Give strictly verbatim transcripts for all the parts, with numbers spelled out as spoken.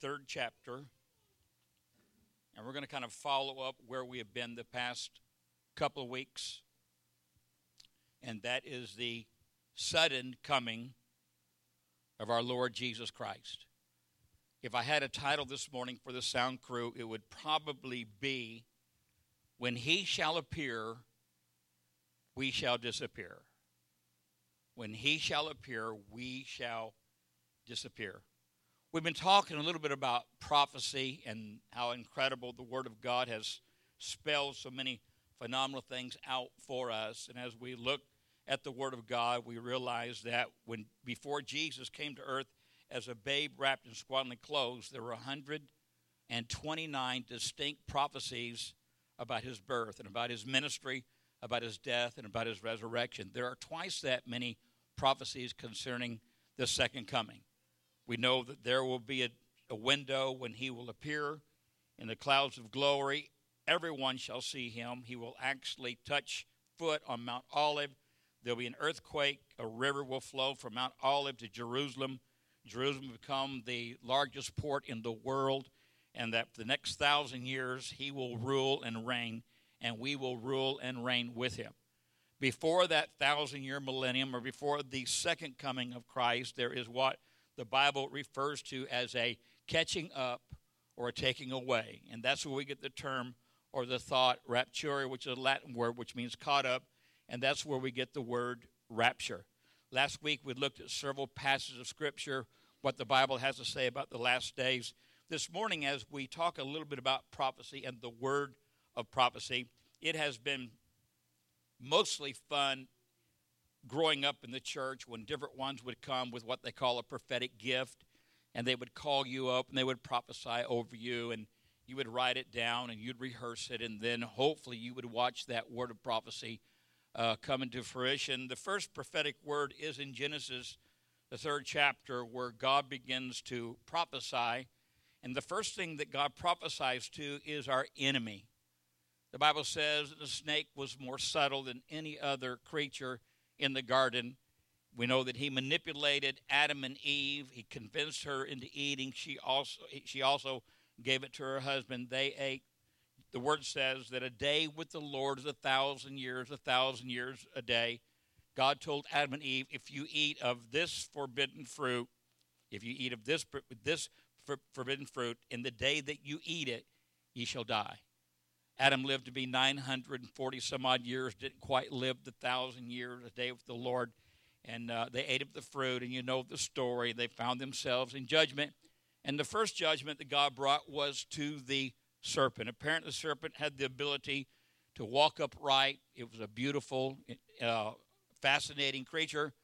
third chapter, and we're going to kind of follow up where we have been the past couple of weeks, and that is the sudden coming of our Lord Jesus Christ. If I had a title this morning for the sound crew, it would probably be, "When he shall appear, we shall disappear." When he shall appear, we shall disappear. We've been talking a little bit about prophecy and how incredible the Word of God has spelled so many phenomenal things out for us. And as we look at the Word of God, we realize that when before Jesus came to earth as a babe wrapped in swaddling clothes, there were one hundred twenty-nine distinct prophecies about his birth and about his ministry, about his death, and about his resurrection. There are twice that many prophecies concerning the second coming. We know that there will be a, a window when he will appear in the clouds of glory. Everyone shall see him. He will actually touch foot on Mount Olive. There'll be an earthquake. A river will flow from Mount Olive to Jerusalem. Jerusalem will become the largest port in the world, and that for the next thousand years he will rule and reign, and we will rule and reign with him. Before that thousand-year millennium, or before the second coming of Christ, there is what the Bible refers to as a catching up or a taking away. And that's where we get the term or the thought rapture, which is a Latin word which means caught up. And that's where we get the word rapture. Last week we looked at several passages of Scripture, what the Bible has to say about the last days. This morning, as we talk a little bit about prophecy and the word of prophecy, it has been mostly fun growing up in the church when different ones would come with what they call a prophetic gift, and they would call you up and they would prophesy over you, and you would write it down and you'd rehearse it, and then hopefully you would watch that word of prophecy uh, come into fruition. The first prophetic word is in Genesis, the third chapter, where God begins to prophesy, and the first thing that God prophesies to is our enemy. The Bible says that the snake was more subtle than any other creature in the garden. We know that he manipulated Adam and Eve. He convinced her into eating. She also she also gave it to her husband. They ate. The word says that a day with the Lord is a thousand years, a thousand years a day. God told Adam and Eve, if you eat of this forbidden fruit, if you eat of this this forbidden fruit, in the day that you eat it, ye shall die. Adam lived to be nine hundred forty some odd years, didn't quite live the thousand years, a day with the Lord. And uh, they ate of the fruit, and you know the story. They found themselves in judgment. And the first judgment that God brought was to the serpent. Apparently the serpent had the ability to walk upright. It was a beautiful, uh, fascinating creature.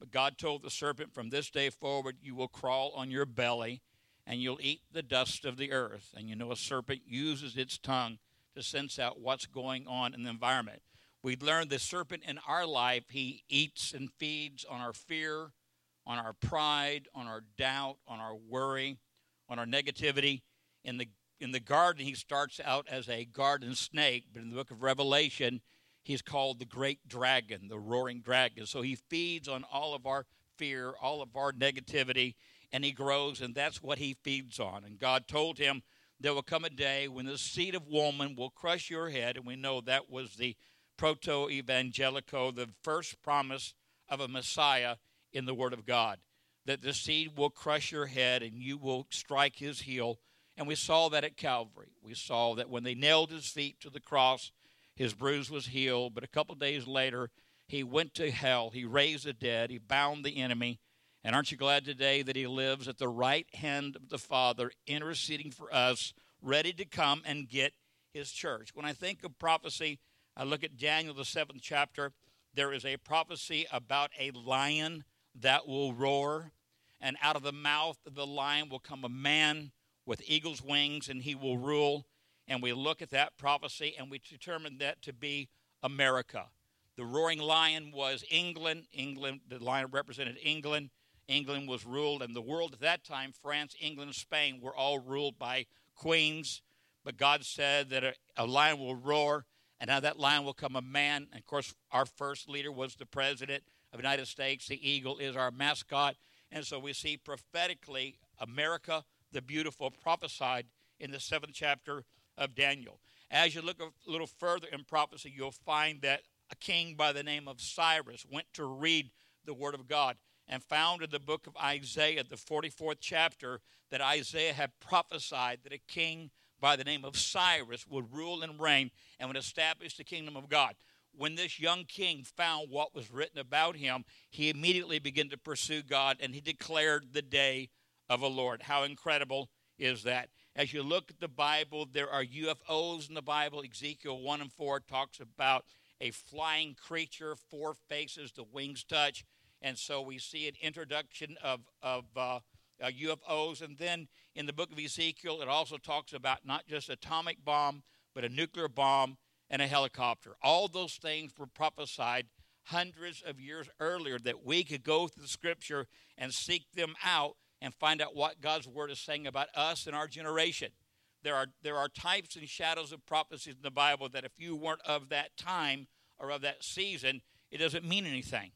But God told the serpent, from this day forward, you will crawl on your belly, and you'll eat the dust of the earth. And you know a serpent uses its tongue to sense out what's going on in the environment. We've learned the serpent in our life, he eats and feeds on our fear, on our pride, on our doubt, on our worry, on our negativity. In the in the garden, he starts out as a garden snake, but in the book of Revelation, he's called the great dragon, the roaring dragon. So he feeds on all of our fear, all of our negativity, and he grows, and that's what he feeds on. And God told him, there will come a day when the seed of woman will crush your head, and we know that was the proto-evangelico, the first promise of a Messiah in the Word of God, that the seed will crush your head and you will strike his heel. And we saw that at Calvary. We saw that when they nailed his feet to the cross, his bruise was healed, but a couple days later, he went to hell. He raised the dead. He bound the enemy. And aren't you glad today that he lives at the right hand of the Father, interceding for us, ready to come and get his church? When I think of prophecy, I look at Daniel, the seventh chapter. There is a prophecy about a lion that will roar, and out of the mouth of the lion will come a man with eagle's wings, and he will rule. And we look at that prophecy, and we determine that to be America. The roaring lion was England. England, the lion represented England. England was ruled, and the world at that time, France, England, Spain, were all ruled by queens. But God said that a, a lion will roar, and out of that lion will come a man. And, of course, our first leader was the president of the United States. The eagle is our mascot. And so we see prophetically America, the beautiful prophesied in the seventh chapter of Daniel. As you look a little further in prophecy, you'll find that a king by the name of Cyrus went to read the word of God and found in the book of Isaiah, the forty-fourth chapter, that Isaiah had prophesied that a king by the name of Cyrus would rule and reign and would establish the kingdom of God. When this young king found what was written about him, he immediately began to pursue God, and he declared the day of the Lord. How incredible is that? As you look at the Bible, there are U F Os in the Bible. Ezekiel one and four talks about a flying creature, four faces, the wings touch. And so we see an introduction of, of uh, uh, U F Os. And then in the book of Ezekiel, it also talks about not just atomic bomb, but a nuclear bomb and a helicopter. All those things were prophesied hundreds of years earlier, that we could go through the Scripture and seek them out and find out what God's Word is saying about us and our generation. There are there are types and shadows of prophecies in the Bible that if you weren't of that time or of that season, it doesn't mean anything.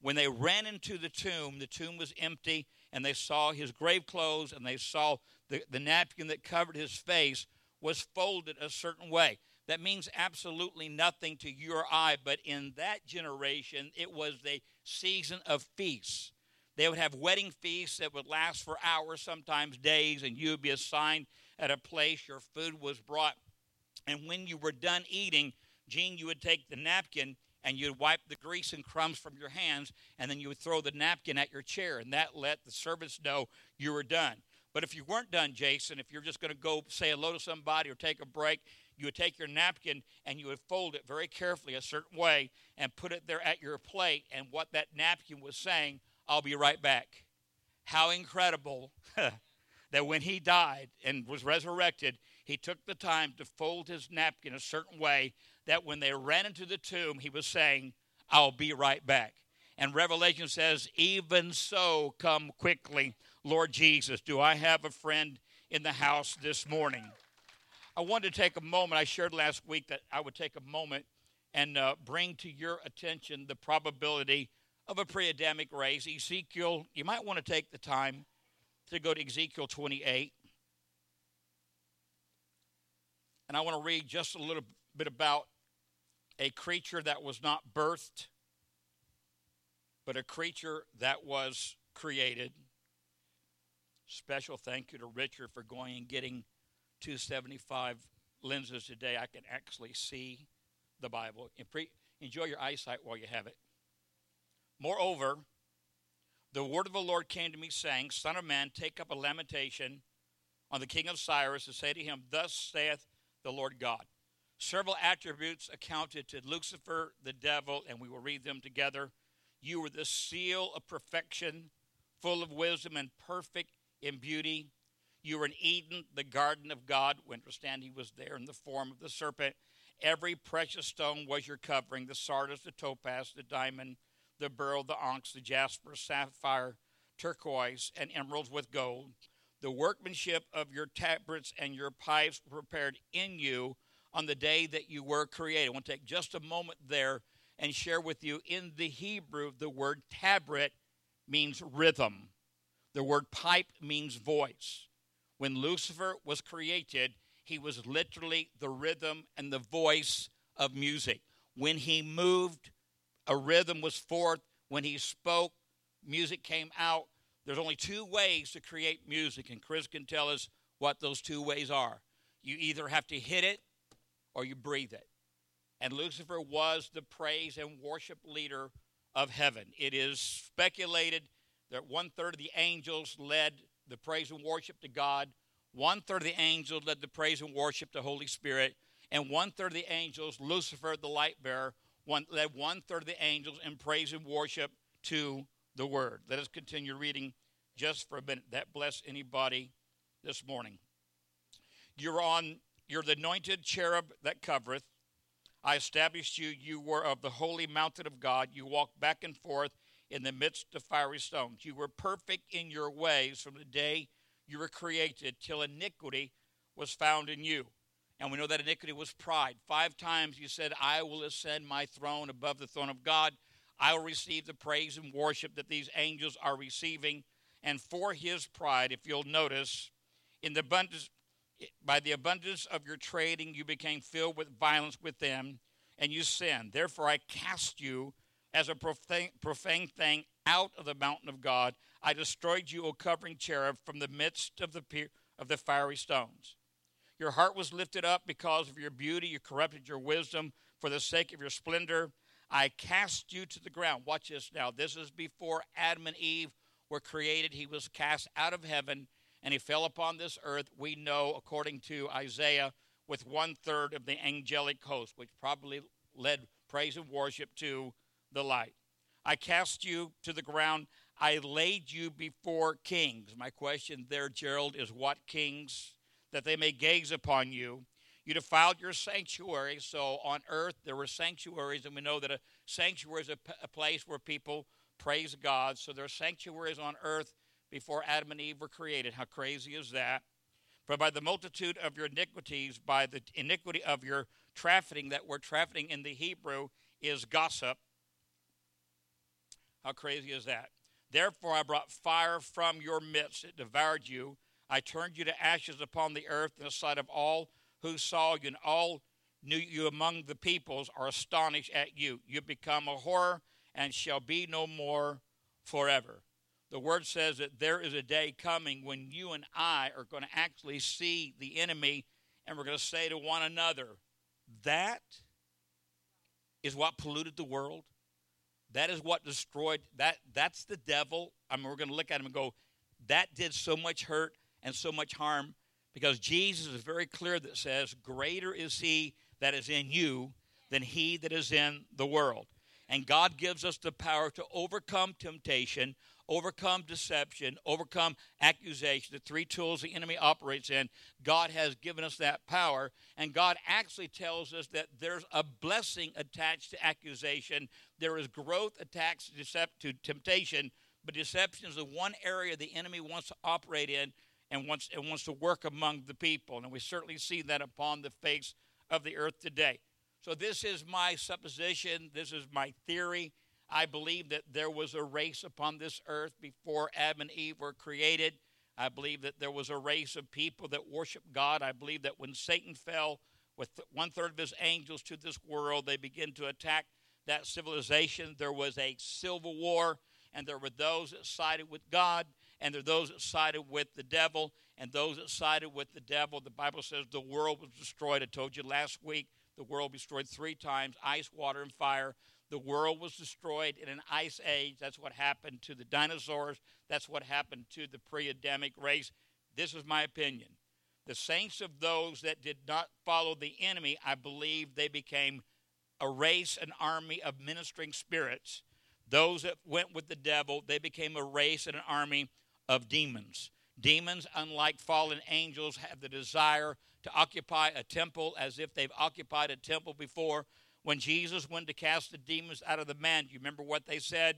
When they ran into the tomb, the tomb was empty, and they saw his grave clothes, and they saw the, the napkin that covered his face was folded a certain way. That means absolutely nothing to you or I, but in that generation, it was the season of feasts. They would have wedding feasts that would last for hours, sometimes days, and you would be assigned at a place. Your food was brought. And when you were done eating, Gene, you would take the napkin and you'd wipe the grease and crumbs from your hands, and then you would throw the napkin at your chair, and that let the servants know you were done. But if you weren't done, Jason, if you're just going to go say hello to somebody or take a break, you would take your napkin and you would fold it very carefully a certain way and put it there at your plate, and what that napkin was saying, I'll be right back. How incredible that when he died and was resurrected, he took the time to fold his napkin a certain way that when they ran into the tomb, he was saying, I'll be right back. And Revelation says, even so, come quickly, Lord Jesus. Do I have a friend in the house this morning? I wanted to take a moment. I shared last week that I would take a moment and uh, bring to your attention the probability of a pre-Adamic race. Ezekiel, you might want to take the time to go to Ezekiel twenty-eight. And I want to read just a little bit about a creature that was not birthed, but a creature that was created. Special thank you to Richard for going and getting two seventy-five lenses today. I can actually see the Bible. Enjoy your eyesight while you have it. Moreover, the word of the Lord came to me, saying, Son of man, take up a lamentation on the king of Cyrus, and say to him, Thus saith the Lord God. Several attributes accounted to Lucifer, the devil, and we will read them together. You were the seal of perfection, full of wisdom and perfect in beauty. You were in Eden, the garden of God. We understand he was there in the form of the serpent. Every precious stone was your covering, the sardis, the topaz, the diamond, the beryl, the onyx, the jasper, sapphire, turquoise, and emeralds with gold. The workmanship of your tabrets and your pipes were prepared in you on the day that you were created. I want to take just a moment there and share with you, in the Hebrew, the word tabret means rhythm. The word pipe means voice. When Lucifer was created, he was literally the rhythm and the voice of music. When he moved, a rhythm was forth. When he spoke, music came out. There's only two ways to create music, and Chris can tell us what those two ways are. You either have to hit it or you breathe it. And Lucifer was the praise and worship leader of heaven. It is speculated that one-third of the angels led the praise and worship to God, one-third of the angels led the praise and worship to Holy Spirit, and one-third of the angels, Lucifer, the light bearer, One, led one-third of the angels in praise and worship to the Word. Let us continue reading just for a minute. That bless anybody this morning. You're on, you're the anointed cherub that covereth. I established you. You were of the holy mountain of God. You walked back and forth in the midst of fiery stones. You were perfect in your ways from the day you were created till iniquity was found in you. And we know that iniquity was pride. Five times he said, I will ascend my throne above the throne of God. I will receive the praise and worship that these angels are receiving. And for his pride, if you'll notice, In the abundance, by the abundance of your trading, you became filled with violence with them, and you sinned. Therefore, I cast you as a profane, profane thing out of the mountain of God. I destroyed you, O covering cherub, from the midst of the pe- of the fiery stones. Your heart was lifted up because of your beauty. You corrupted your wisdom for the sake of your splendor. I cast you to the ground. Watch this now. This is before Adam and Eve were created. He was cast out of heaven, and he fell upon this earth, we know, according to Isaiah, with one-third of the angelic host, which probably led praise and worship to the light. I cast you to the ground. I laid you before kings. My question there, Gerald, is what kings? That they may gaze upon you. You defiled your sanctuary. So on earth there were sanctuaries, and we know that a sanctuary is a, p- a place where people praise God. So there are sanctuaries on earth before Adam and Eve were created. How crazy is that? For by the multitude of your iniquities, by the iniquity of your trafficking, that word trafficking in the Hebrew is gossip. How crazy is that? Therefore I brought fire from your midst. It devoured you. I turned you to ashes upon the earth in the sight of all who saw you, and all knew you among the peoples are astonished at you. You become a horror and shall be no more forever. The word says that there is a day coming when you and I are going to actually see the enemy, and we're going to say to one another, that is what polluted the world. That is what destroyed. That, that's the devil. I mean, we're going to look at him and go, that did so much hurt and so much harm. Because Jesus is very clear that says, greater is he that is in you than he that is in the world. And God gives us the power to overcome temptation, overcome deception, overcome accusation, the three tools the enemy operates in. God has given us that power. And God actually tells us that there's a blessing attached to accusation. There is growth attached to temptation. But deception is the one area the enemy wants to operate in, and wants, and wants to work among the people. And we certainly see that upon the face of the earth today. So this is my supposition. This is my theory. I believe that there was a race upon this earth before Adam and Eve were created. I believe that there was a race of people that worship God. I believe that when Satan fell with one-third of his angels to this world, they began to attack that civilization. There was a civil war, and there were those that sided with God, and there are those that sided with the devil, and those that sided with the devil. The Bible says the world was destroyed. I told you last week the world was destroyed three times, ice, water, and fire. The world was destroyed in an ice age. That's what happened to the dinosaurs. That's what happened to the pre-Adamic race. This is my opinion. The saints of those that did not follow the enemy, I believe they became a race, an army of ministering spirits. Those that went with the devil, they became a race and an army of demons. Demons, unlike fallen angels, have the desire to occupy a temple as if they've occupied a temple before. When Jesus went to cast the demons out of the man, you remember what they said?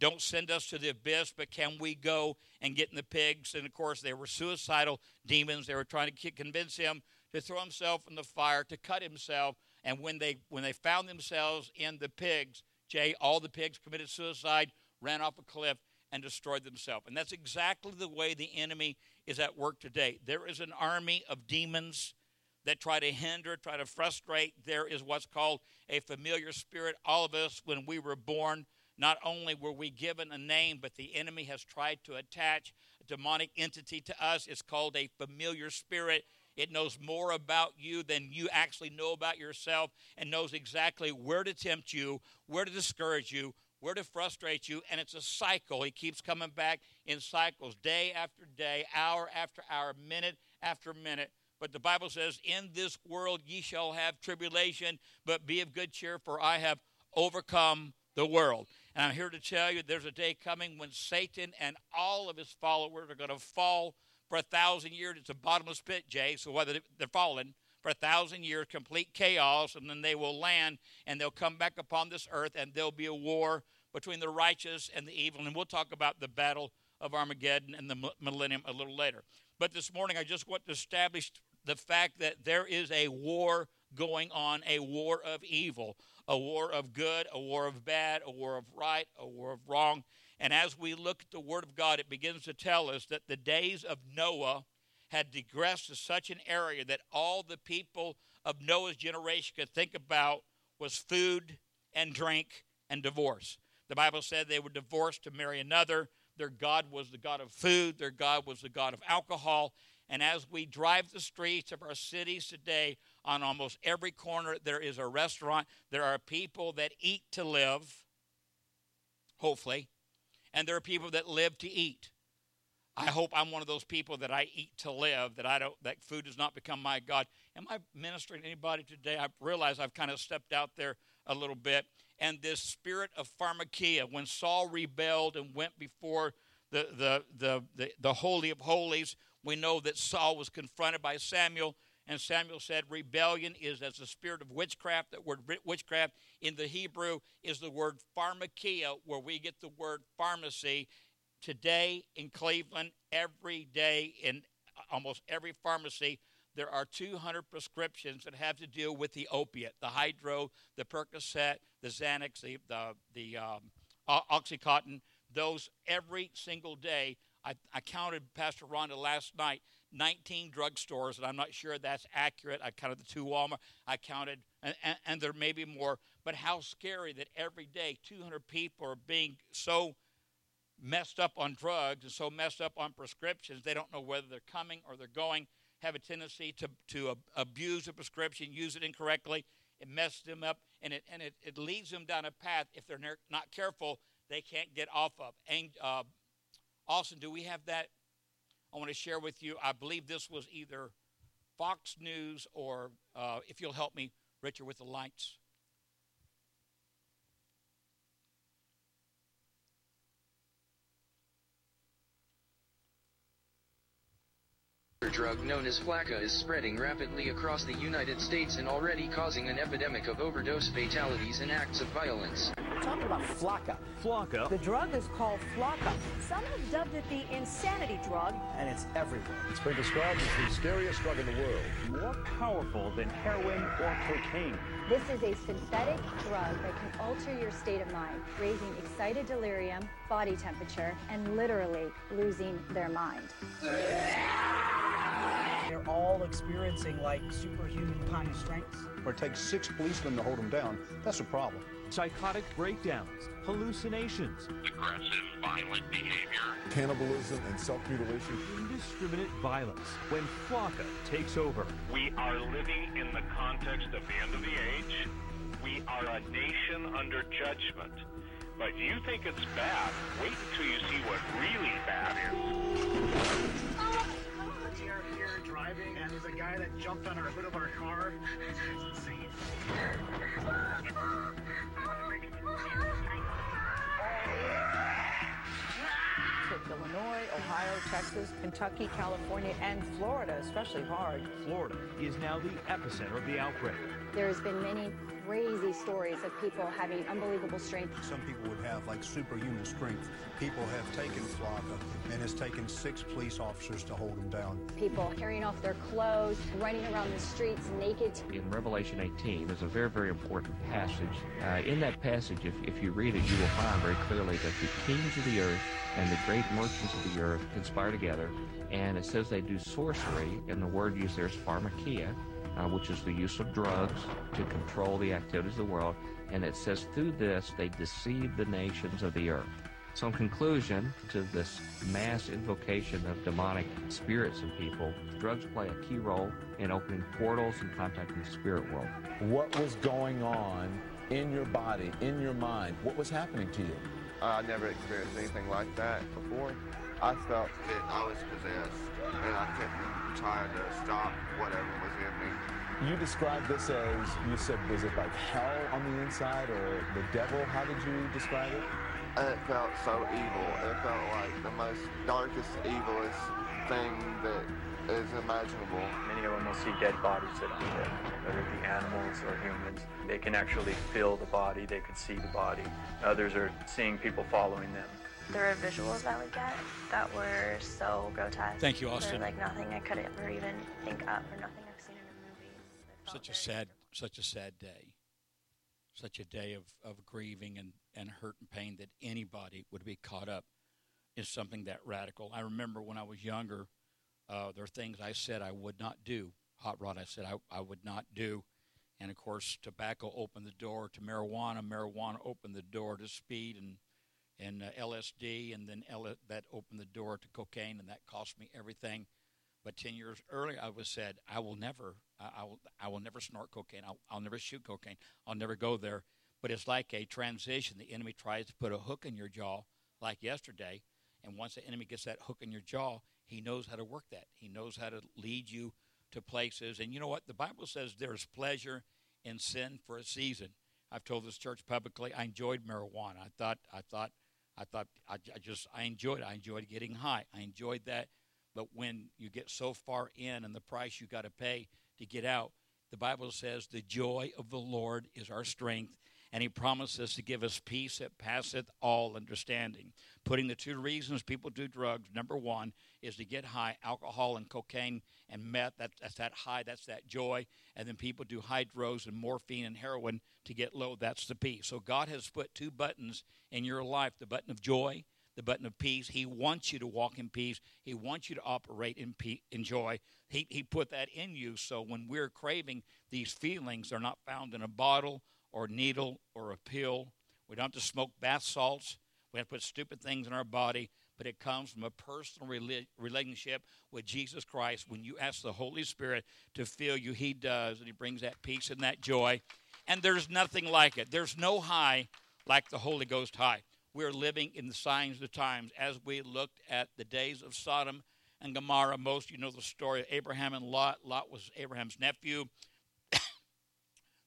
Don't send us to the abyss, but can we go and get in the pigs? And, of course, they were suicidal demons. They were trying to convince him to throw himself in the fire, to cut himself. And when they when they found themselves in the pigs, Jay, all the pigs committed suicide, ran off a cliff, and destroyed themselves. And that's exactly the way the enemy is at work today. There is an army of demons that try to hinder, try to frustrate. There is what's called a familiar spirit. All of us, when we were born, not only were we given a name, but the enemy has tried to attach a demonic entity to us. It's called a familiar spirit. It knows more about you than you actually know about yourself, and knows exactly where to tempt you, where to discourage you, where to frustrate you, and it's a cycle. He keeps coming back in cycles, day after day, hour after hour, minute after minute. But the Bible says, in this world ye shall have tribulation, but be of good cheer, for I have overcome the world. And I'm here to tell you there's a day coming when Satan and all of his followers are going to fall for a thousand years. It's a bottomless pit, Jay, so whether they're falling for a thousand years, complete chaos, and then they will land, and they'll come back upon this earth, and there'll be a war between the righteous and the evil. And we'll talk about the battle of Armageddon and the millennium a little later. But this morning, I just want to establish the fact that there is a war going on, a war of evil, a war of good, a war of bad, a war of right, a war of wrong. And as we look at the Word of God, it begins to tell us that the days of Noah had digressed to such an area that all the people of Noah's generation could think about was food and drink and divorce. The Bible said they were divorced to marry another. Their God was the God of food. Their God was the God of alcohol. And as we drive the streets of our cities today, on almost every corner there is a restaurant. There are people that eat to live, hopefully, and there are people that live to eat. I hope I'm one of those people that I eat to live, that I don't, that food does not become my God. Am I ministering to anybody today? I realize I've kind of stepped out there a little bit. And this spirit of pharmakia, when Saul rebelled and went before the the the the, the Holy of Holies, we know that Saul was confronted by Samuel, and Samuel said, rebellion is as the spirit of witchcraft. That word witchcraft in the Hebrew is the word pharmakia, where we get the word pharmacy. Today in Cleveland, every day in almost every pharmacy, there are two hundred prescriptions that have to deal with the opiate, the hydro, the Percocet, the Xanax, the the, the um, Oxycontin. Those every single day. I, I counted, Pastor Rhonda, last night, nineteen drugstores, and I'm not sure that's accurate. I counted the two Walmart. I counted, and, and, and there may be more. But how scary that every day two hundred people are being so messed up on drugs and so messed up on prescriptions, they don't know whether they're coming or they're going, have a tendency to, to abuse a prescription, use it incorrectly. It messes them up, and it and it, it leads them down a path, if they're ne- not careful, they can't get off of. And, uh, Austin, do we have that? I want to share with you. I believe this was either Fox News or, uh, if you'll help me, Richard, with the lights. Drug known as Flacca is spreading rapidly across the United States and already causing an epidemic of overdose fatalities and acts of violence. We're talking about Flacca. Flacca. The drug is called Flacca. Some have dubbed it the insanity drug. And it's everywhere. It's been described as the scariest drug in the world. More powerful than heroin or cocaine. This is a synthetic drug that can alter your state of mind, raising excited delirium, body temperature, and literally losing their mind. They're all experiencing like superhuman kind of strengths. Or it takes six policemen to hold them down. That's a problem. Psychotic breakdowns, hallucinations, aggressive, violent behavior, cannibalism and self-mutilation, indiscriminate violence when Flacca takes over. We are living in the context of the end of the age. We are a nation under judgment. But if you think it's bad, wait until you see what really bad is. We are here driving, and there's a guy that jumped on our hood of our car. It's insane. Illinois, Ohio, Texas, Kentucky, California, and Florida, especially hard. Florida is now the epicenter of the outbreak. There's been many crazy stories of people having unbelievable strength. Some people would have like superhuman strength. People have taken Flacca, and it's taken six police officers to hold them down. People carrying off their clothes, running around the streets naked. In Revelation eighteen, there's a very, very important passage. Uh, in that passage, if, if you read it, you will find very clearly that the kings of the earth and the great merchants of the earth conspire together, and it says they do sorcery, and the word used there is pharmakia, uh, which is the use of drugs to control the activities of the world, and it says through this they deceive the nations of the earth. So in conclusion to this mass invocation of demonic spirits in people, drugs play a key role in opening portals and contacting the spirit world. What was going on in your body, in your mind? What was happening to you? I never experienced anything like that before. I felt that I was possessed, and I kept trying to stop whatever was in me. You described this as, you said, was it like hell on the inside or the devil? How did you describe it? It felt so evil. It felt like the most darkest, evilest thing that is imaginable. Many of them will see dead bodies that are dead, whether it be animals or humans. They can actually feel the body, they can see the body. Others are seeing people following them. There were visuals I would get that were so grotesque. Thank you, Austin. They were like nothing I could ever even think up or nothing I've seen in a movie. Such a sad, such a sad day. Such a day of, of grieving and, and hurt and pain that anybody would be caught up in something that radical. I remember when I was younger, Uh, there are things I said I would not do. Hot rod I said I, I would not do. And, of course, tobacco opened the door to marijuana. Marijuana opened the door to speed and and uh, L S D, and then L- that opened the door to cocaine, and that cost me everything. But ten years earlier, I was said, I will never, I, I, will, I will never snort cocaine. I'll, I'll never shoot cocaine. I'll never go there. But it's like a transition. The enemy tries to put a hook in your jaw like yesterday, and once the enemy gets that hook in your jaw, he knows how to work that. He knows how to lead you to places. And you know what? The Bible says there's pleasure in sin for a season. I've told this church publicly, I enjoyed marijuana. I thought, I thought, I thought, I, I just, I enjoyed it. I enjoyed getting high. I enjoyed that. But when you get so far in and the price you got to pay to get out, the Bible says the joy of the Lord is our strength, and he promises to give us peace that passeth all understanding. Putting the two reasons people do drugs, number one is to get high, alcohol and cocaine and meth, that's, that's that high, that's that joy. And then people do hydros and morphine and heroin to get low, that's the peace. So God has put two buttons in your life, the button of joy, the button of peace. He wants you to walk in peace. He wants you to operate in, pe- in joy. He, he put that in you, so when we're craving these feelings, they're not found in a bottle or needle or a pill. We don't have to smoke bath salts. We have to put stupid things in our body, but it comes from a personal rela- relationship with Jesus Christ. When you ask the Holy Spirit to fill you, he does, and he brings that peace and that joy, and there's nothing like it. There's no high like the Holy Ghost high. We're living in the signs of the times. As we looked at the days of Sodom and Gomorrah, most of you know the story of Abraham and Lot. Lot was Abraham's nephew.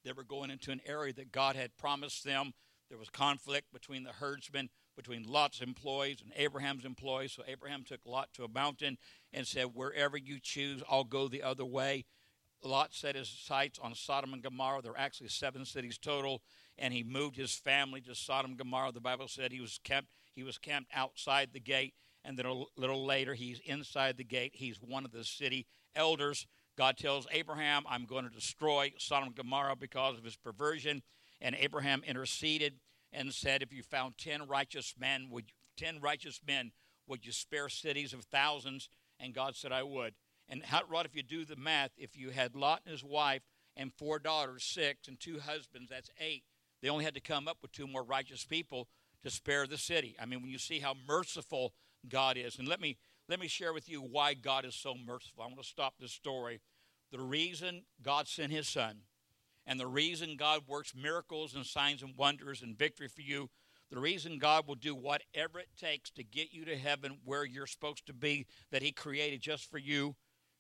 They were going into an area that God had promised them. There was conflict between the herdsmen, between Lot's employees and Abraham's employees. So Abraham took Lot to a mountain and said, wherever you choose, I'll go the other way. Lot set his sights on Sodom and Gomorrah. There were actually seven cities total, and he moved his family to Sodom and Gomorrah. The Bible said he was camped, he was camped outside the gate, and then a little later he's inside the gate. He's one of the city elders. God tells Abraham, I'm going to destroy Sodom and Gomorrah because of his perversion. And Abraham interceded and said, if you found ten righteous men, would you, ten righteous men, would you spare cities of thousands? And God said, I would. And hot rod, if you do the math, if you had Lot and his wife and four daughters, six, and two husbands, that's eight. They only had to come up with two more righteous people to spare the city. I mean, when you see how merciful God is. And let me Let me share with you why God is so merciful. I want to stop this story. The reason God sent his son, and the reason God works miracles and signs and wonders and victory for you, the reason God will do whatever it takes to get you to heaven where you're supposed to be, that he created just for you.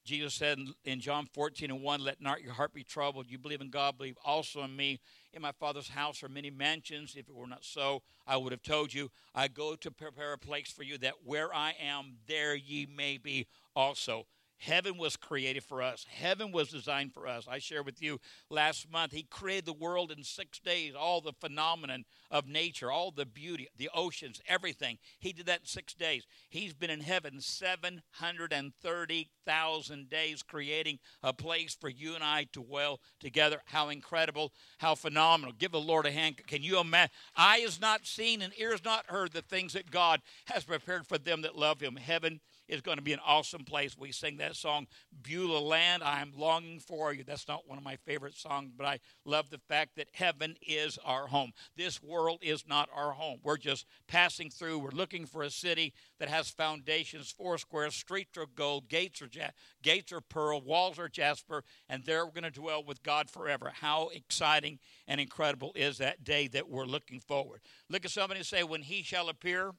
Jesus said in John fourteen and one, let not your heart be troubled. You believe in God, believe also in me. In my Father's house are many mansions. If it were not so, I would have told you. I go to prepare a place for you, that where I am, there ye may be also. Heaven was created for us. Heaven was designed for us. I shared with you last month, he created the world in six days, all the phenomenon of nature, all the beauty, the oceans, everything. He did that in six days. He's been in heaven seven hundred thirty thousand days creating a place for you and I to dwell together. How incredible, how phenomenal. Give the Lord a hand. Can you imagine? Eye is not seen and ear is not heard the things that God has prepared for them that love him. Heaven is going to be an awesome place. We sing that song, Beulah Land, I am longing for you. That's not one of my favorite songs, but I love the fact that heaven is our home. This world is not our home. We're just passing through. We're looking for a city that has foundations, four square, streets are gold, gates are, ja- gates are pearl, walls are jasper, and there we're going to dwell with God forever. How exciting and incredible is that day that we're looking forward. Look at somebody and say, when he shall appear,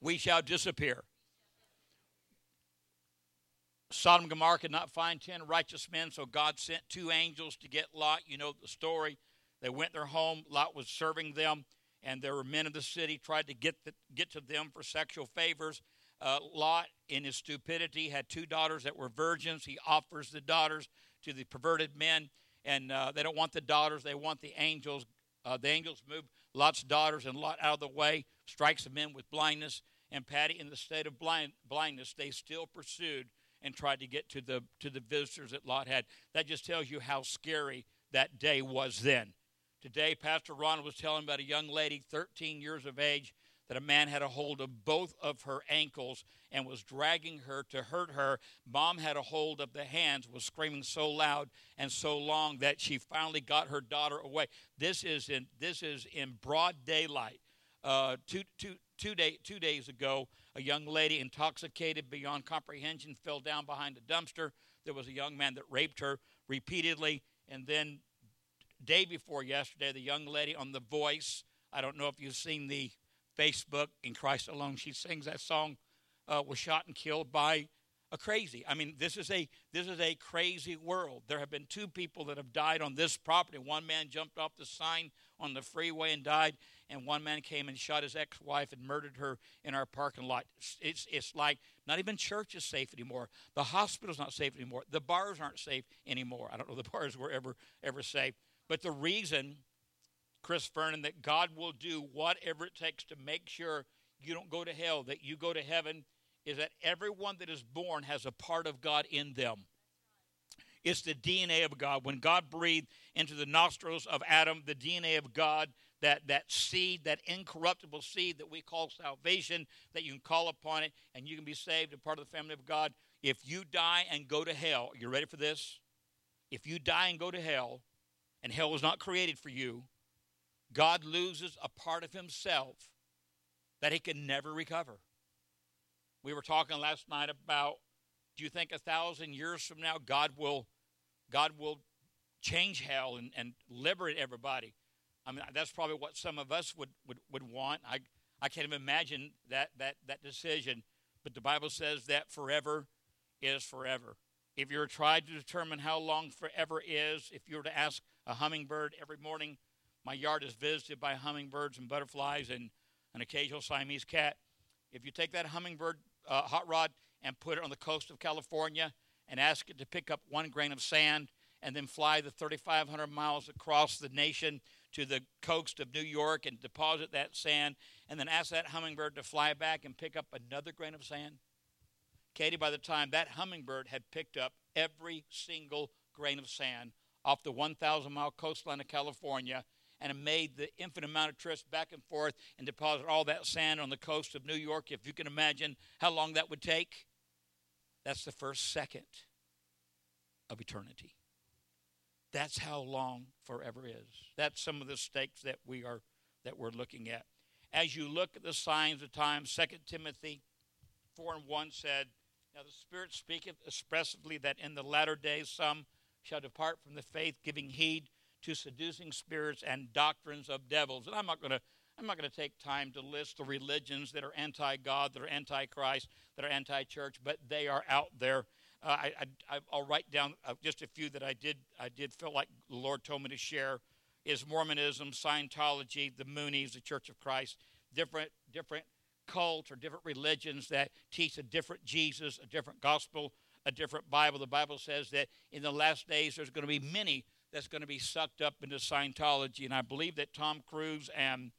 we shall disappear. Sodom and Gomorrah could not find ten righteous men, so God sent two angels to get Lot. You know the story. They went their home. Lot was serving them, and there were men of the city tried to get the, get to them for sexual favors. Uh, Lot, in his stupidity, had two daughters that were virgins. He offers the daughters to the perverted men, and uh, they don't want the daughters. They want the angels. Uh, the angels move Lot's daughters and Lot out of the way, strikes the men with blindness, and Patty, in the state of blind, blindness, they still pursued and tried to get to the to the visitors that Lot had. That just tells you how scary that day was then. Today, Pastor Ron was telling about a young lady, thirteen years of age, that a man had a hold of both of her ankles and was dragging her to hurt her. Mom had a hold of the hands, was screaming so loud and so long that she finally got her daughter away. This is in this is in broad daylight. Uh, two, two, two, day, two days ago, a young lady intoxicated beyond comprehension fell down behind a dumpster. There was a young man that raped her repeatedly. And then day before yesterday, the young lady on The Voice, I don't know if you've seen the Facebook, In Christ Alone, she sings that song, uh, was shot and killed by a crazy. I mean, this is a this is a crazy world. There have been two people that have died on this property. One man jumped off the sign on the freeway and died, and one man came and shot his ex-wife and murdered her in our parking lot. It's it's like not even church is safe anymore. The hospital's not safe anymore. The bars aren't safe anymore. I don't know if the bars were ever ever safe. But the reason, Chris Vernon, that God will do whatever it takes to make sure you don't go to hell, that you go to heaven, is that everyone that is born has a part of God in them. It's the D N A of God. When God breathed into the nostrils of Adam, the D N A of God, that, that seed, that incorruptible seed that we call salvation, that you can call upon it and you can be saved and part of the family of God. If you die and go to hell, you ready for this? If you die and go to hell, and hell was not created for you, God loses a part of himself that he can never recover. We were talking last night about, do you think a thousand years from now God will God will change hell and, and liberate everybody? I mean, that's probably what some of us would, would, would want. I I can't even imagine that that that decision. But the Bible says that forever is forever. If you were tried to determine how long forever is, if you were to ask a hummingbird every morning, my yard is visited by hummingbirds and butterflies and an occasional Siamese cat. If you take that hummingbird uh, hot rod and put it on the coast of California and ask it to pick up one grain of sand and then fly the three thousand five hundred miles across the nation to the coast of New York and deposit that sand and then ask that hummingbird to fly back and pick up another grain of sand, Katie, by the time that hummingbird had picked up every single grain of sand off the one thousand mile coastline of California and made the infinite amount of trips back and forth and deposit all that sand on the coast of New York, if you can imagine how long that would take, that's the first second of eternity. That's how long forever is. That's some of the stakes that we are that we're looking at. As you look at the signs of time, Second Timothy four and one said, now the Spirit speaketh expressively that in the latter days some shall depart from the faith, giving heed to seducing spirits and doctrines of devils. And I'm not going to I'm not going to take time to list the religions that are anti-God, that are anti-Christ, that are anti-church, but they are out there. Uh, I, I, I'll write down just a few that I did I did feel like the Lord told me to share. Is Mormonism, Scientology, the Moonies, the Church of Christ, different different cults or different religions that teach a different Jesus, a different gospel, a different Bible. The Bible says that in the last days there's going to be many that's going to be sucked up into Scientology. And I believe that Tom Cruise and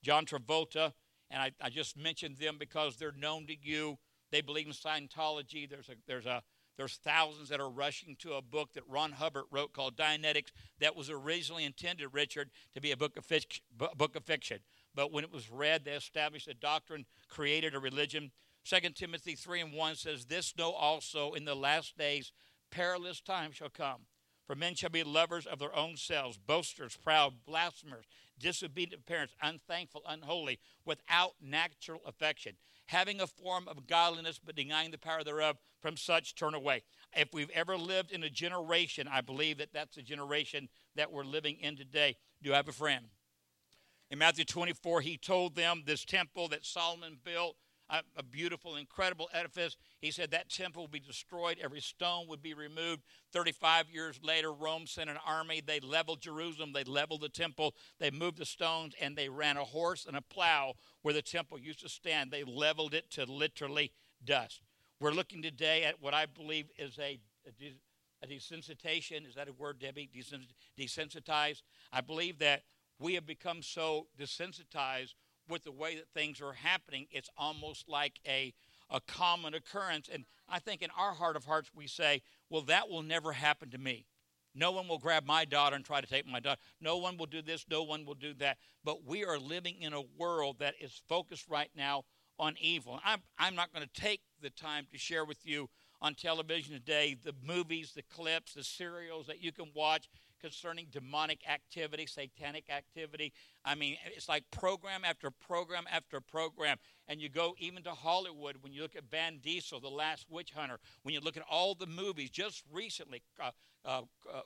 John Travolta, and I, I just mentioned them because they're known to you. They believe in Scientology. There's a, there's a, there's thousands that are rushing to a book that Ron Hubbard wrote called Dianetics that was originally intended, Richard, to be a book of, fic- book of fiction. But when it was read, they established a doctrine, created a religion. Second Timothy three and one says, this know also in the last days perilous times shall come. For men shall be lovers of their own selves, boasters, proud, blasphemers, disobedient to parents, unthankful, unholy, without natural affection, having a form of godliness but denying the power thereof, from such turn away. If we've ever lived in a generation, I believe that that's the generation that we're living in today. Do I have a friend? In Matthew twenty-four, he told them this temple that Solomon built, a beautiful, incredible edifice. He said that temple would be destroyed. Every stone would be removed. thirty-five years later, Rome sent an army. They leveled Jerusalem. They leveled the temple. They moved the stones, and they ran a horse and a plow where the temple used to stand. They leveled it to literally dust. We're looking today at what I believe is a, a, de- a desensitization. Is that a word, Debbie? Desensitized. I believe that we have become so desensitized with the way that things are happening. It's almost like a, a common occurrence. And I think in our heart of hearts we say, well, that will never happen to me. No one will grab my daughter and try to take my daughter. No one will do this. No one will do that. But we are living in a world that is focused right now on evil. I'm, I'm not going to take the time to share with you on television today the movies, the clips, the serials that you can watch concerning demonic activity, satanic activity. I mean, it's like program after program after program. And you go even to Hollywood when you look at Van Diesel, The Last Witch Hunter, when you look at all the movies just recently, uh, uh,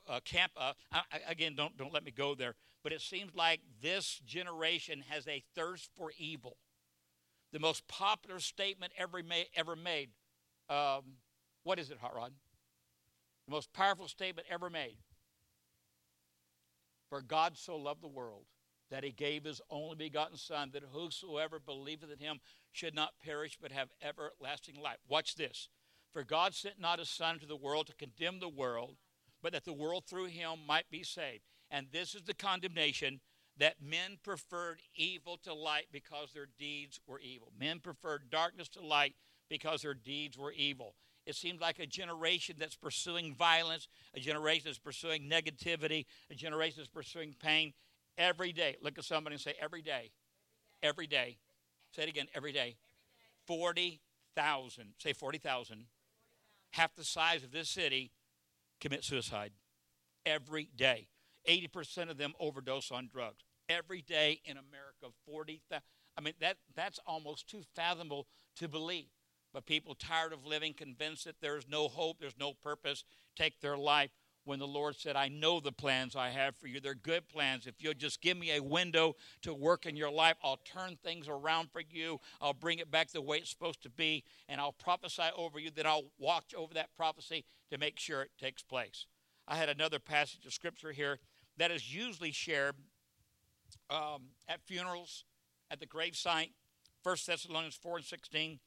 uh, camp. Uh, I, again, don't, don't let me go there. But it seems like this generation has a thirst for evil. The most popular statement ever, ma- ever made. Um, what is it, Hot Rod? The most powerful statement ever made. For God so loved the world that he gave his only begotten Son, that whosoever believeth in him should not perish but have everlasting life. Watch this. For God sent not his Son into the world to condemn the world, but that the world through him might be saved. And this is the condemnation, that men preferred evil to light because their deeds were evil. Men preferred darkness to light because their deeds were evil. It seems like a generation that's pursuing violence, a generation that's pursuing negativity, a generation that's pursuing pain every day. Look at somebody and say, every day. Every day. Every day. Say it again, every day. day. forty thousand, say forty thousand, forty, half the size of this city, commit suicide every day. eighty percent of them overdose on drugs. Every day in America, forty thousand. I mean, that that's almost too fathomable to believe. But people tired of living, convinced that there's no hope, there's no purpose, take their life, when the Lord said, I know the plans I have for you. They're good plans. If you'll just give me a window to work in your life, I'll turn things around for you. I'll bring it back the way it's supposed to be, and I'll prophesy over you. Then I'll watch over that prophecy to make sure it takes place. I had another passage of Scripture here that is usually shared um, at funerals, at the gravesite, First Thessalonians four and sixteen.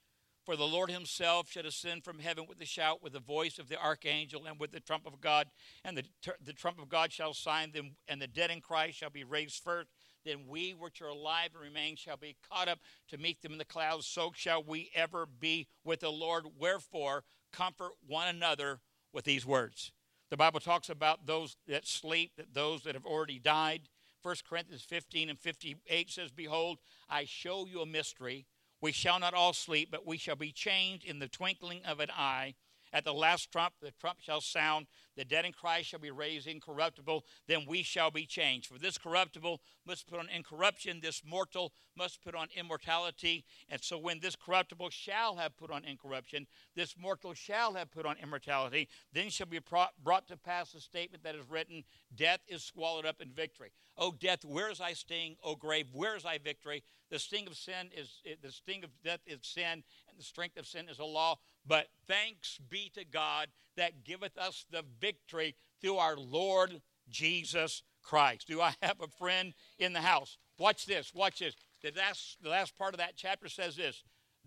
For the Lord himself shall ascend from heaven with a shout, with the voice of the archangel, and with the trump of God. And the, the trump of God shall sign them, and the dead in Christ shall be raised first. Then we which are alive and remain shall be caught up to meet them in the clouds. So shall we ever be with the Lord. Wherefore, comfort one another with these words. The Bible talks about those that sleep, that those that have already died. First Corinthians fifteen and fifty-eight says, Behold, I show you a mystery. We shall not all sleep, but we shall be changed in the twinkling of an eye. At the last trump, the trump shall sound. The dead in Christ shall be raised incorruptible. Then we shall be changed. For this corruptible must put on incorruption. This mortal must put on immortality. And so when this corruptible shall have put on incorruption, this mortal shall have put on immortality, then shall be brought to pass the statement that is written, Death is swallowed up in victory. O death, where is thy sting? O grave, where is thy victory? The sting of sin is the sting of death is sin, and the strength of sin is a law. But thanks be to God that giveth us the victory through our Lord Jesus Christ. Do I have a friend in the house? Watch this, watch this. The last, the last part of that chapter says this.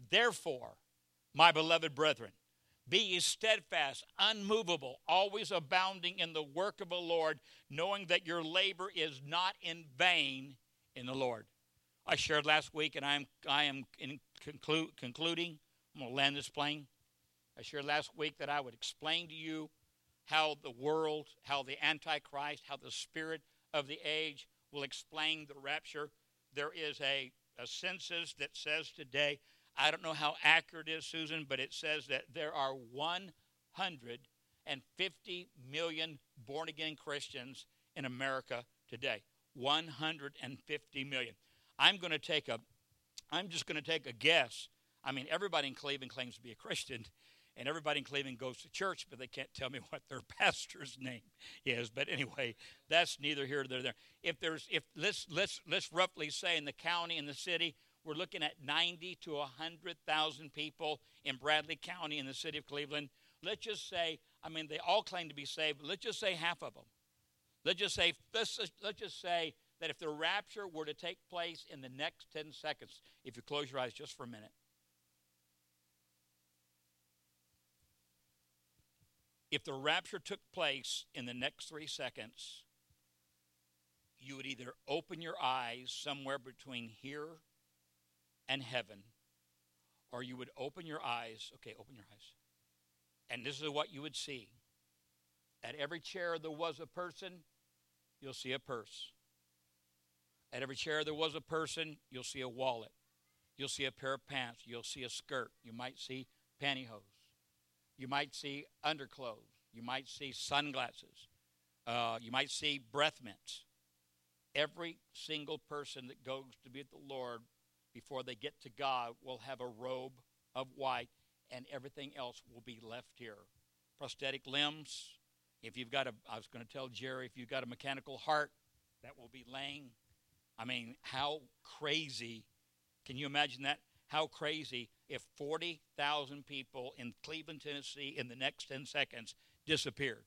Therefore, my beloved brethren, be ye steadfast, unmovable, always abounding in the work of the Lord, knowing that your labor is not in vain in the Lord. I shared last week, and I am I am in conclu- concluding. I'm going to land this plane. I shared last week that I would explain to you how the world, how the Antichrist, how the spirit of the age will explain the rapture. There is a, a census that says today, I don't know how accurate it is, Susan, but it says that there are one hundred fifty million born-again Christians in America today. one hundred fifty million. I'm going to take a, I'm just going to take a guess. I mean, everybody in Cleveland claims to be a Christian, and everybody in Cleveland goes to church, but they can't tell me what their pastor's name is. But anyway, that's neither here nor there. If there's, if let's let's let's roughly say in the county, in the city, we're looking at ninety to one hundred thousand people in Bradley County in the city of Cleveland. Let's just say, I mean, they all claim to be saved, but let's just say half of them. Let's just say let's let's just say that if the rapture were to take place in the next ten seconds, if you close your eyes just for a minute. If the rapture took place in the next three seconds, you would either open your eyes somewhere between here and heaven, or you would open your eyes, okay, open your eyes, and this is what you would see, a At every chair there was a person, you'll see a purse. At every chair there was a person, you'll see a wallet. You'll see a pair of pants. You'll see a skirt. You might see pantyhose. You might see underclothes. You might see sunglasses. Uh, you might see breath mints. Every single person that goes to be at the Lord before they get to God will have a robe of white, and everything else will be left here. Prosthetic limbs. If you've got a, I was going to tell Jerry, if you've got a mechanical heart, that will be laying. I mean, how crazy, can you imagine that? How crazy if forty thousand people in Cleveland, Tennessee in the next ten seconds disappeared.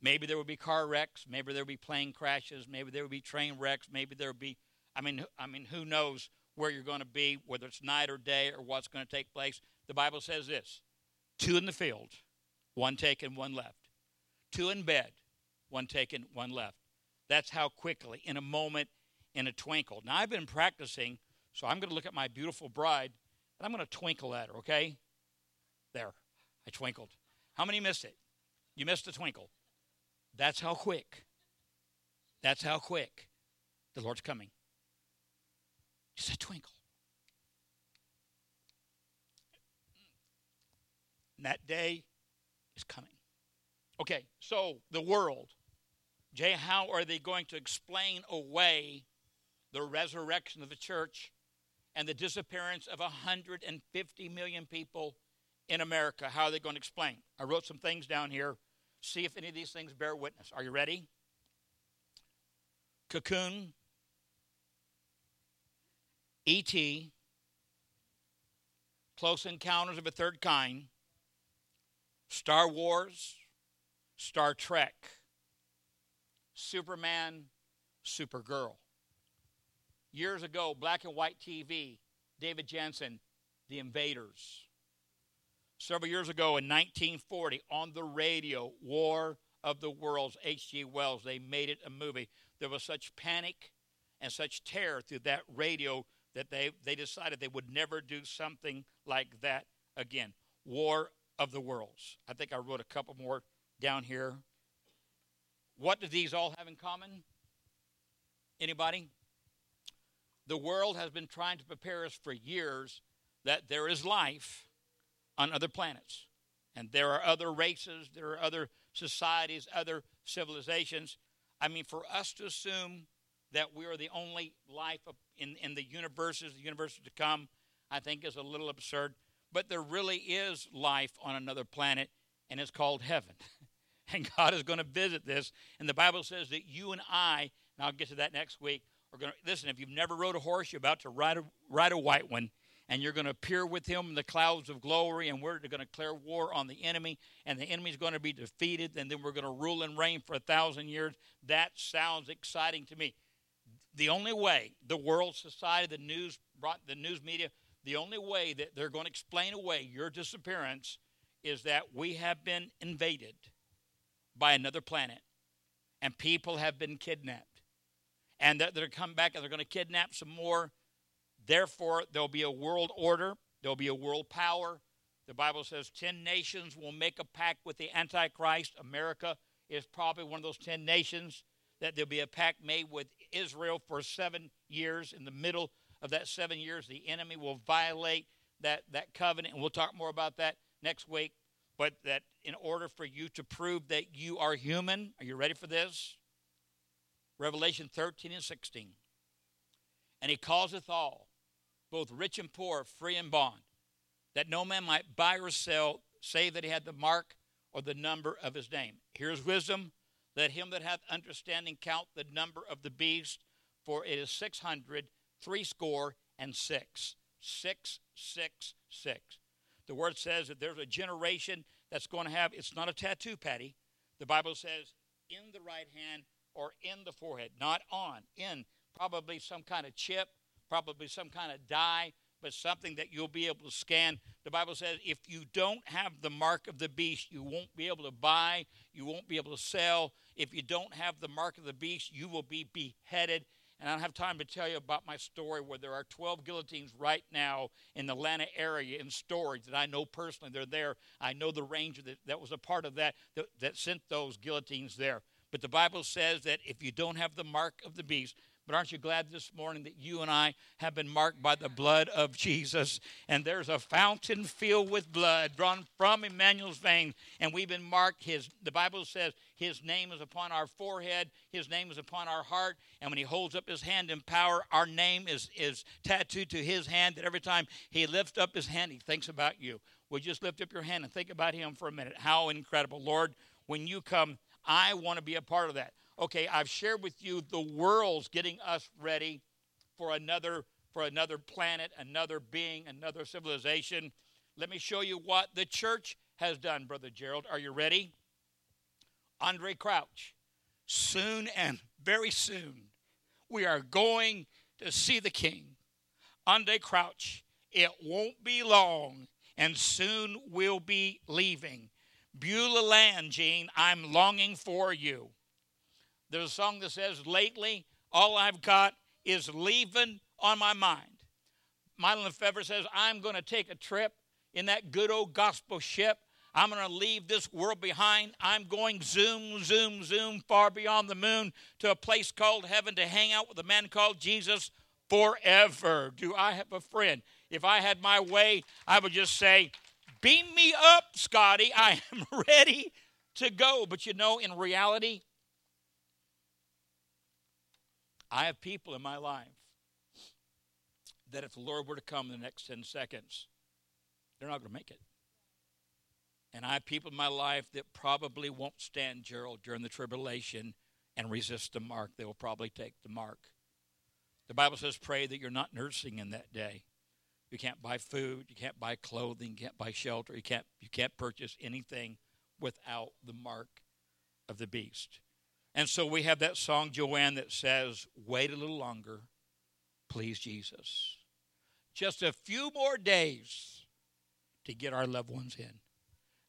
Maybe there would be car wrecks. Maybe there would be plane crashes. Maybe there would be train wrecks. Maybe there would be, I mean, I mean, who knows where you're going to be, whether it's night or day or what's going to take place. The Bible says this, two in the field, one taken, one left. Two in bed, one taken, one left. That's how quickly, in a moment, in a twinkle. Now, I've been practicing, so I'm going to look at my beautiful bride, and I'm going to twinkle at her, okay? There, I twinkled. How many missed it? You missed the twinkle. That's how quick. That's how quick the Lord's coming. Just a twinkle. And that day is coming. Okay, so the world. Jay, how are they going to explain away the resurrection of the church and the disappearance of one hundred fifty million people in America? How are they going to explain? I wrote some things down here. See if any of these things bear witness. Are you ready? Cocoon, E T, Close Encounters of a Third Kind, Star Wars, Star Trek, Superman, Supergirl. Years ago, black and white T V, David Jansen, The Invaders. Several years ago in nineteen forty, on the radio, War of the Worlds, H G Wells, they made it a movie. There was such panic and such terror through that radio that they, they decided they would never do something like that again. War of the Worlds. I think I wrote a couple more down here. What do these all have in common? Anybody? The world has been trying to prepare us for years that there is life on other planets. And there are other races, there are other societies, other civilizations. I mean, for us to assume that we are the only life in, in the universes, the universes to come, I think is a little absurd. But there really is life on another planet, and it's called heaven. And God is going to visit this. And the Bible says that you and I, and I'll get to that next week, are going to, listen, if you've never rode a horse, you're about to ride a, ride a white one. And you're going to appear with him in the clouds of glory. And we're going to declare war on the enemy. And the enemy is going to be defeated. And then we're going to rule and reign for a thousand years. That sounds exciting to me. The only way the world society, the news, brought the news media, the only way that they're going to explain away your disappearance is that we have been invaded by another planet, and people have been kidnapped, and they're going to come back and they're going to kidnap some more. Therefore, there'll be a world order, there'll be a world power. The Bible says ten nations will make a pact with the Antichrist. America is probably one of those ten nations. That there'll be a pact made with Israel for seven years. In the middle of that seven years, the enemy will violate that, that covenant, and we'll talk more about that next week. But that in order for you to prove that you are human, are you ready for this? Revelation thirteen and sixteen. And he causeth all, both rich and poor, free and bond, that no man might buy or sell, save that he had the mark or the number of his name. Here's wisdom. Let him that hath understanding count the number of the beast, for it is six hundred, threescore, and six. Six, six, six. The word says that there's a generation that's going to have, it's not a tattoo, Patty. The Bible says in the right hand or in the forehead, not on, in, probably some kind of chip, probably some kind of dye, but something that you'll be able to scan. The Bible says if you don't have the mark of the beast, you won't be able to buy, you won't be able to sell. If you don't have the mark of the beast, you will be beheaded. And I don't have time to tell you about my story where there are twelve guillotines right now in the Atlanta area in storage that I know personally. They're there. I know the ranger that, that was a part of that, that that sent those guillotines there. But the Bible says that if you don't have the mark of the beast, but aren't you glad this morning that you and I have been marked by the blood of Jesus? And there's a fountain filled with blood drawn from Emmanuel's veins, and we've been marked. His, the Bible says his name is upon our forehead, his name is upon our heart, and when he holds up his hand in power, our name is, is tattooed to his hand, that every time he lifts up his hand, he thinks about you. Well, just lift up your hand and think about him for a minute. How incredible. Lord, when you come, I want to be a part of that. Okay, I've shared with you the world's getting us ready for another for another planet, another being, another civilization. Let me show you what the church has done, Brother Gerald. Are you ready? Andre Crouch, soon and very soon, we are going to see the King. Andre Crouch, it won't be long, and soon we'll be leaving. Beulah Land, Gene, I'm longing for you. There's a song that says, lately, all I've got is leaving on my mind. Mylon Lefevre says, I'm going to take a trip in that good old gospel ship. I'm going to leave this world behind. I'm going zoom, zoom, zoom far beyond the moon to a place called heaven to hang out with a man called Jesus forever. Do I have a friend? If I had my way, I would just say, beam me up, Scotty. I am ready to go. But you know, in reality, I have people in my life that if the Lord were to come in the next ten seconds, they're not going to make it. And I have people in my life that probably won't stand, Gerald, during the tribulation and resist the mark. They will probably take the mark. The Bible says pray that you're not nursing in that day. You can't buy food. You can't buy clothing. You can't buy shelter. You can't, you can't purchase anything without the mark of the beast. And so we have that song, Joanne, that says, wait a little longer, please, Jesus. Just a few more days to get our loved ones in.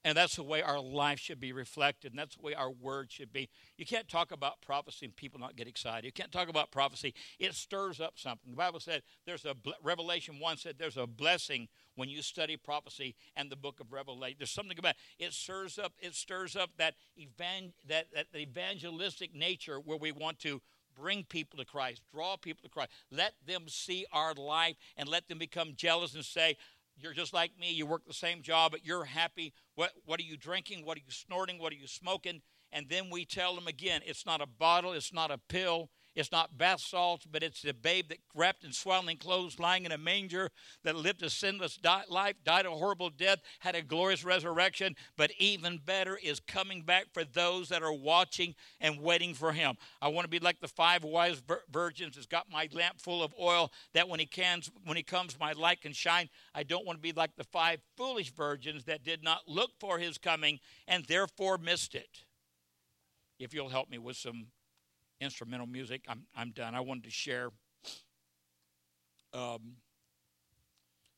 And that's the way our life should be reflected, and that's the way our word should be. You can't talk about prophecy and people not get excited. You can't talk about prophecy. It stirs up something. The Bible said there's a – Revelation one said there's a blessing when you study prophecy and the book of Revelation. There's something about it. It stirs up, it stirs up that, evan, that, that evangelistic nature where we want to – bring people to Christ, draw people to Christ. Let them see our life and let them become jealous and say, you're just like me. You work the same job, but you're happy. What, what are you drinking? What are you snorting? What are you smoking? And then we tell them again, it's not a bottle. It's not a pill. It's not bath salts, but it's the babe that wrapped in swaddling clothes, lying in a manger, that lived a sinless di- life, died a horrible death, had a glorious resurrection, but even better is coming back for those that are watching and waiting for him. I want to be like the five wise vir- virgins that's got my lamp full of oil, that when he can, when he comes, my light can shine. I don't want to be like the five foolish virgins that did not look for his coming and therefore missed it. If you'll help me with some instrumental music, I'm I'm done. I wanted to share um,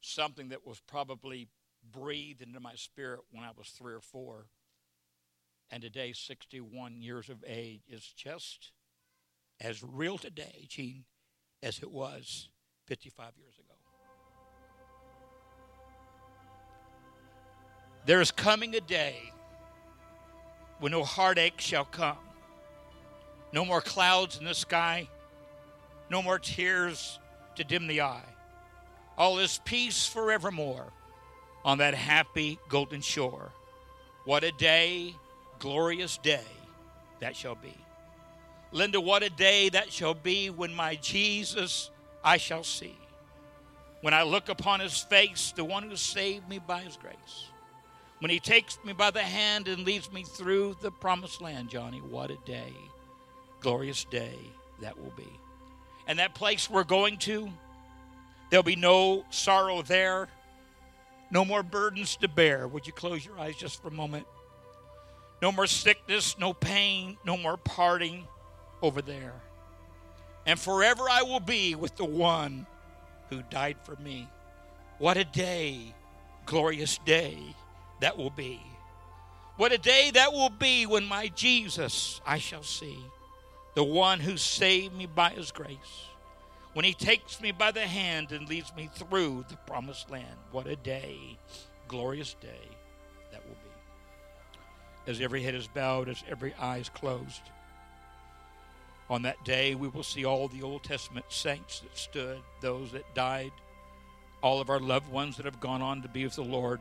something that was probably breathed into my spirit when I was three or four, and today, sixty-one years of age, is just as real today, Gene, as it was fifty-five years ago. There is coming a day when no heartache shall come. No more clouds in the sky, no more tears to dim the eye. All is peace forevermore on that happy golden shore. What a day, glorious day that shall be. Linda, what a day that shall be when my Jesus I shall see. When I look upon his face, the one who saved me by his grace. When he takes me by the hand and leads me through the promised land, Johnny, what a day. Glorious day that will be. And that place we're going to, there'll be no sorrow there, no more burdens to bear. Would you close your eyes just for a moment? No more sickness, no pain, no more parting over there. And forever I will be with the one who died for me. What a day, glorious day that will be. What a day that will be when my Jesus I shall see. the one who saved me by his grace, when he takes me by the hand and leads me through the promised land. What a day, glorious day that will be. As every head is bowed, as every eye is closed, on that day we will see all the Old Testament saints that stood, those that died, all of our loved ones that have gone on to be with the Lord,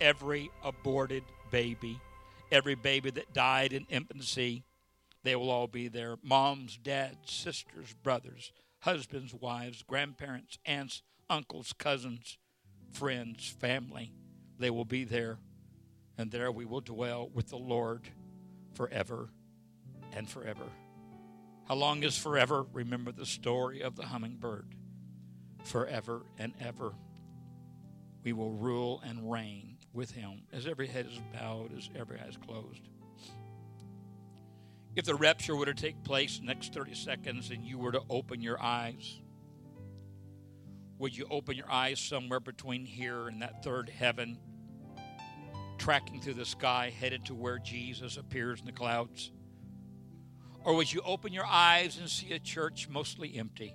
every aborted baby, every baby that died in infancy, they will all be there. Moms, dads, sisters, brothers, husbands, wives, grandparents, aunts, uncles, cousins, friends, family, they will be there. And there we will dwell with the Lord forever and forever. How long is forever? Remember the story of the hummingbird. Forever and ever we will rule and reign with him. As every head is bowed, as every eye is closed. If the rapture were to take place in the next thirty seconds and you were to open your eyes, would you open your eyes somewhere between here and that third heaven, tracking through the sky, headed to where Jesus appears in the clouds? Or would you open your eyes and see a church mostly empty?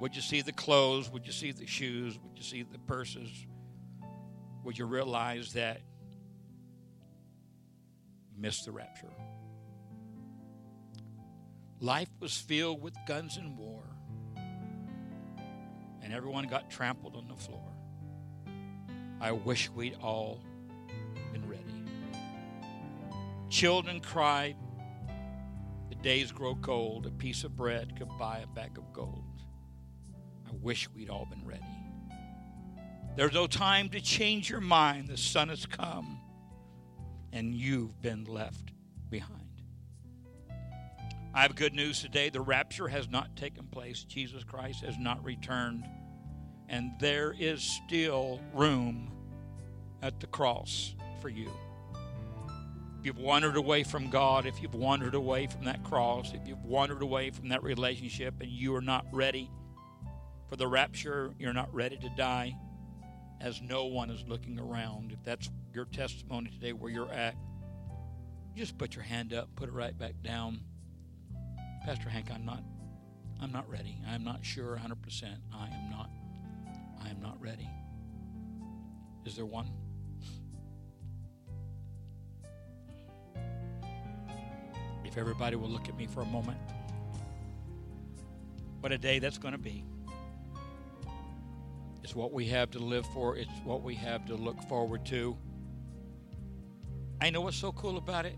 Would you see the clothes? Would you see the shoes? Would you see the purses? Would you realize that you missed the rapture? Life was filled with guns and war, and everyone got trampled on the floor. I wish we'd all been ready. Children cried, the days grow cold, a piece of bread could buy a bag of gold. I wish we'd all been ready. There's no time to change your mind. The sun has come, and you've been left behind. I have good news today. The rapture has not taken place. Jesus Christ has not returned. And there is still room at the cross for you. If you've wandered away from God, if you've wandered away from that cross, if you've wandered away from that relationship and you are not ready for the rapture, you're not ready to die, as no one is looking around. If that's your testimony today where you're at, just put your hand up, put it right back down. Pastor Hank, I'm not, I'm not ready. I'm not sure one hundred percent. I am not, I am not ready. Is there one? If everybody will look at me for a moment. What a day that's going to be. It's what we have to live for. It's what we have to look forward to. I know what's so cool about it.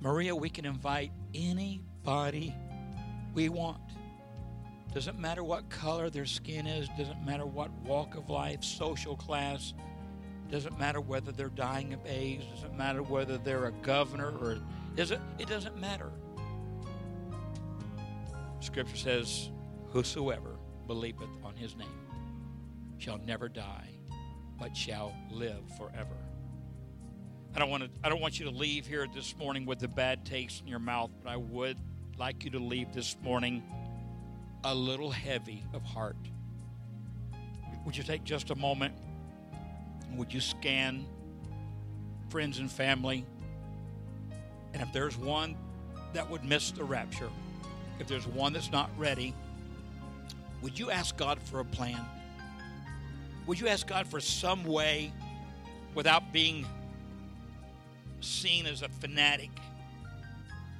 Maria, we can invite anybody we want. Doesn't matter what color their skin is, doesn't matter what walk of life, social class, doesn't matter whether they're dying of AIDS, doesn't matter whether they're a governor or doesn't it doesn't matter. Scripture says, whosoever believeth on his name shall never die, but shall live forever. I don't want to. I don't want you to leave here this morning with a bad taste in your mouth, but I would like you to leave this morning a little heavy of heart. Would you take just a moment? Would you scan friends and family? And if there's one that would miss the rapture, if there's one that's not ready, would you ask God for a plan? Would you ask God for some way without being seen as a fanatic,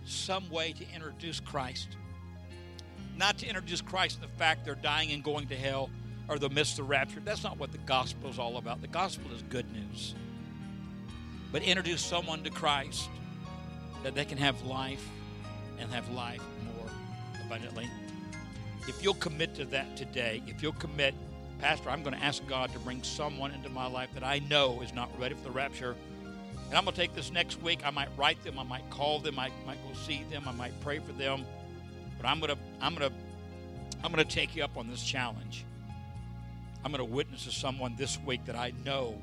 some way to introduce Christ? Not to introduce Christ in the fact they're dying and going to hell or they'll miss the rapture. That's not what the gospel is all about. The gospel is good news. But introduce someone to Christ that they can have life and have life more abundantly. If you'll commit to that today, if you'll commit, Pastor, I'm going to ask God to bring someone into my life that I know is not ready for the rapture. And I'm going to take this next week. I might write them. I might call them. I might go see them. I might pray for them. But I'm going to, I'm going to, I'm going to take you up on this challenge. I'm going to witness to someone this week that I know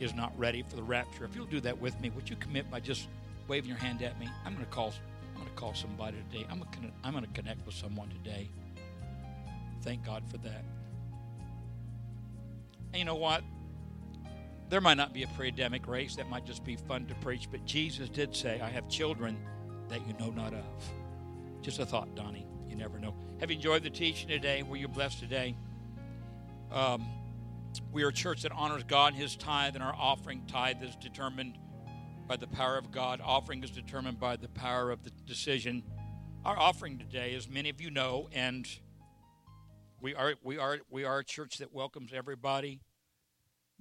is not ready for the rapture. If you'll do that with me, would you commit by just waving your hand at me? I'm going to call. I'm going to call somebody today. I'm going to, I'm going to connect with someone today. Thank God for that. And you know what? There might not be a pre-Adamic race. That might just be fun to preach. But Jesus did say, I have children that you know not of. Just a thought, Donnie. You never know. Have you enjoyed the teaching today? Were you blessed today? Um, we are a church that honors God, his tithe, and our offering. Tithe is determined by the power of God. Offering is determined by the power of the decision. Our offering today, as many of you know, and we are we are we are a church that welcomes everybody.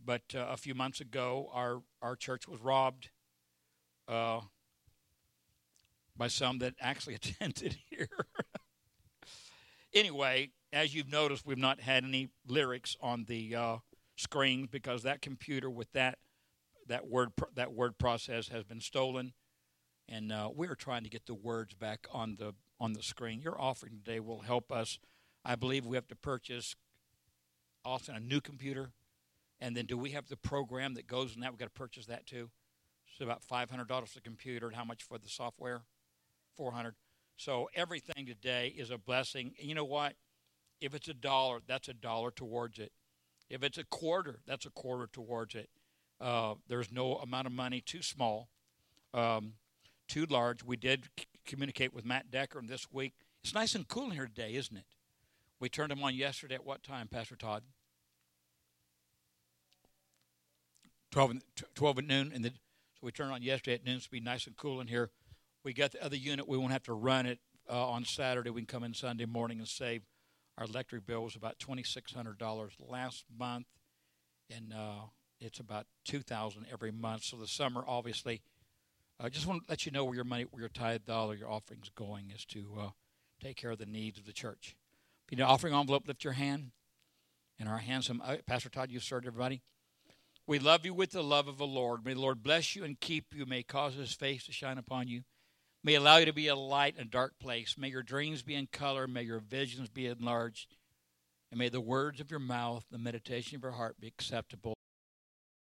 But uh, a few months ago, our our church was robbed uh, by some that actually attended here. Anyway, as you've noticed, we've not had any lyrics on the uh, screens because that computer with that that word that word process has been stolen, and uh, we're trying to get the words back on the on the screen. Your offering today will help us. I believe we have to purchase often a new computer, and then do we have the program that goes in that? We've got to purchase that too. It's about five hundred dollars for the computer, and how much for the software? four hundred dollars. So everything today is a blessing. And you know what? If it's a dollar, that's a dollar towards it. If it's a quarter, that's a quarter towards it. Uh, there's no amount of money too small, um, too large. We did c- communicate with Matt Decker this week. It's nice and cool in here today, isn't it? We turned him on yesterday at what time, Pastor Todd? twelve, twelve at noon. And the, so we turned on yesterday at noon. It's be nice and cool in here. We got the other unit. We won't have to run it uh, on Saturday. We can come in Sunday morning and save. Our electric bill was about twenty-six hundred dollars last month, and uh, it's about two thousand dollars every month. So the summer, obviously, I uh, just want to let you know where your money, where your tithe dollar, your offering's going is to uh, take care of the needs of the church. If you need an offering envelope, lift your hand. And our hands, uh, Pastor Todd, you served everybody. We love you with the love of the Lord. May the Lord bless you and keep you. May he cause his face to shine upon you. May allow you to be a light in a dark place. May your dreams be in color. May your visions be enlarged. And may the words of your mouth, the meditation of your heart be acceptable.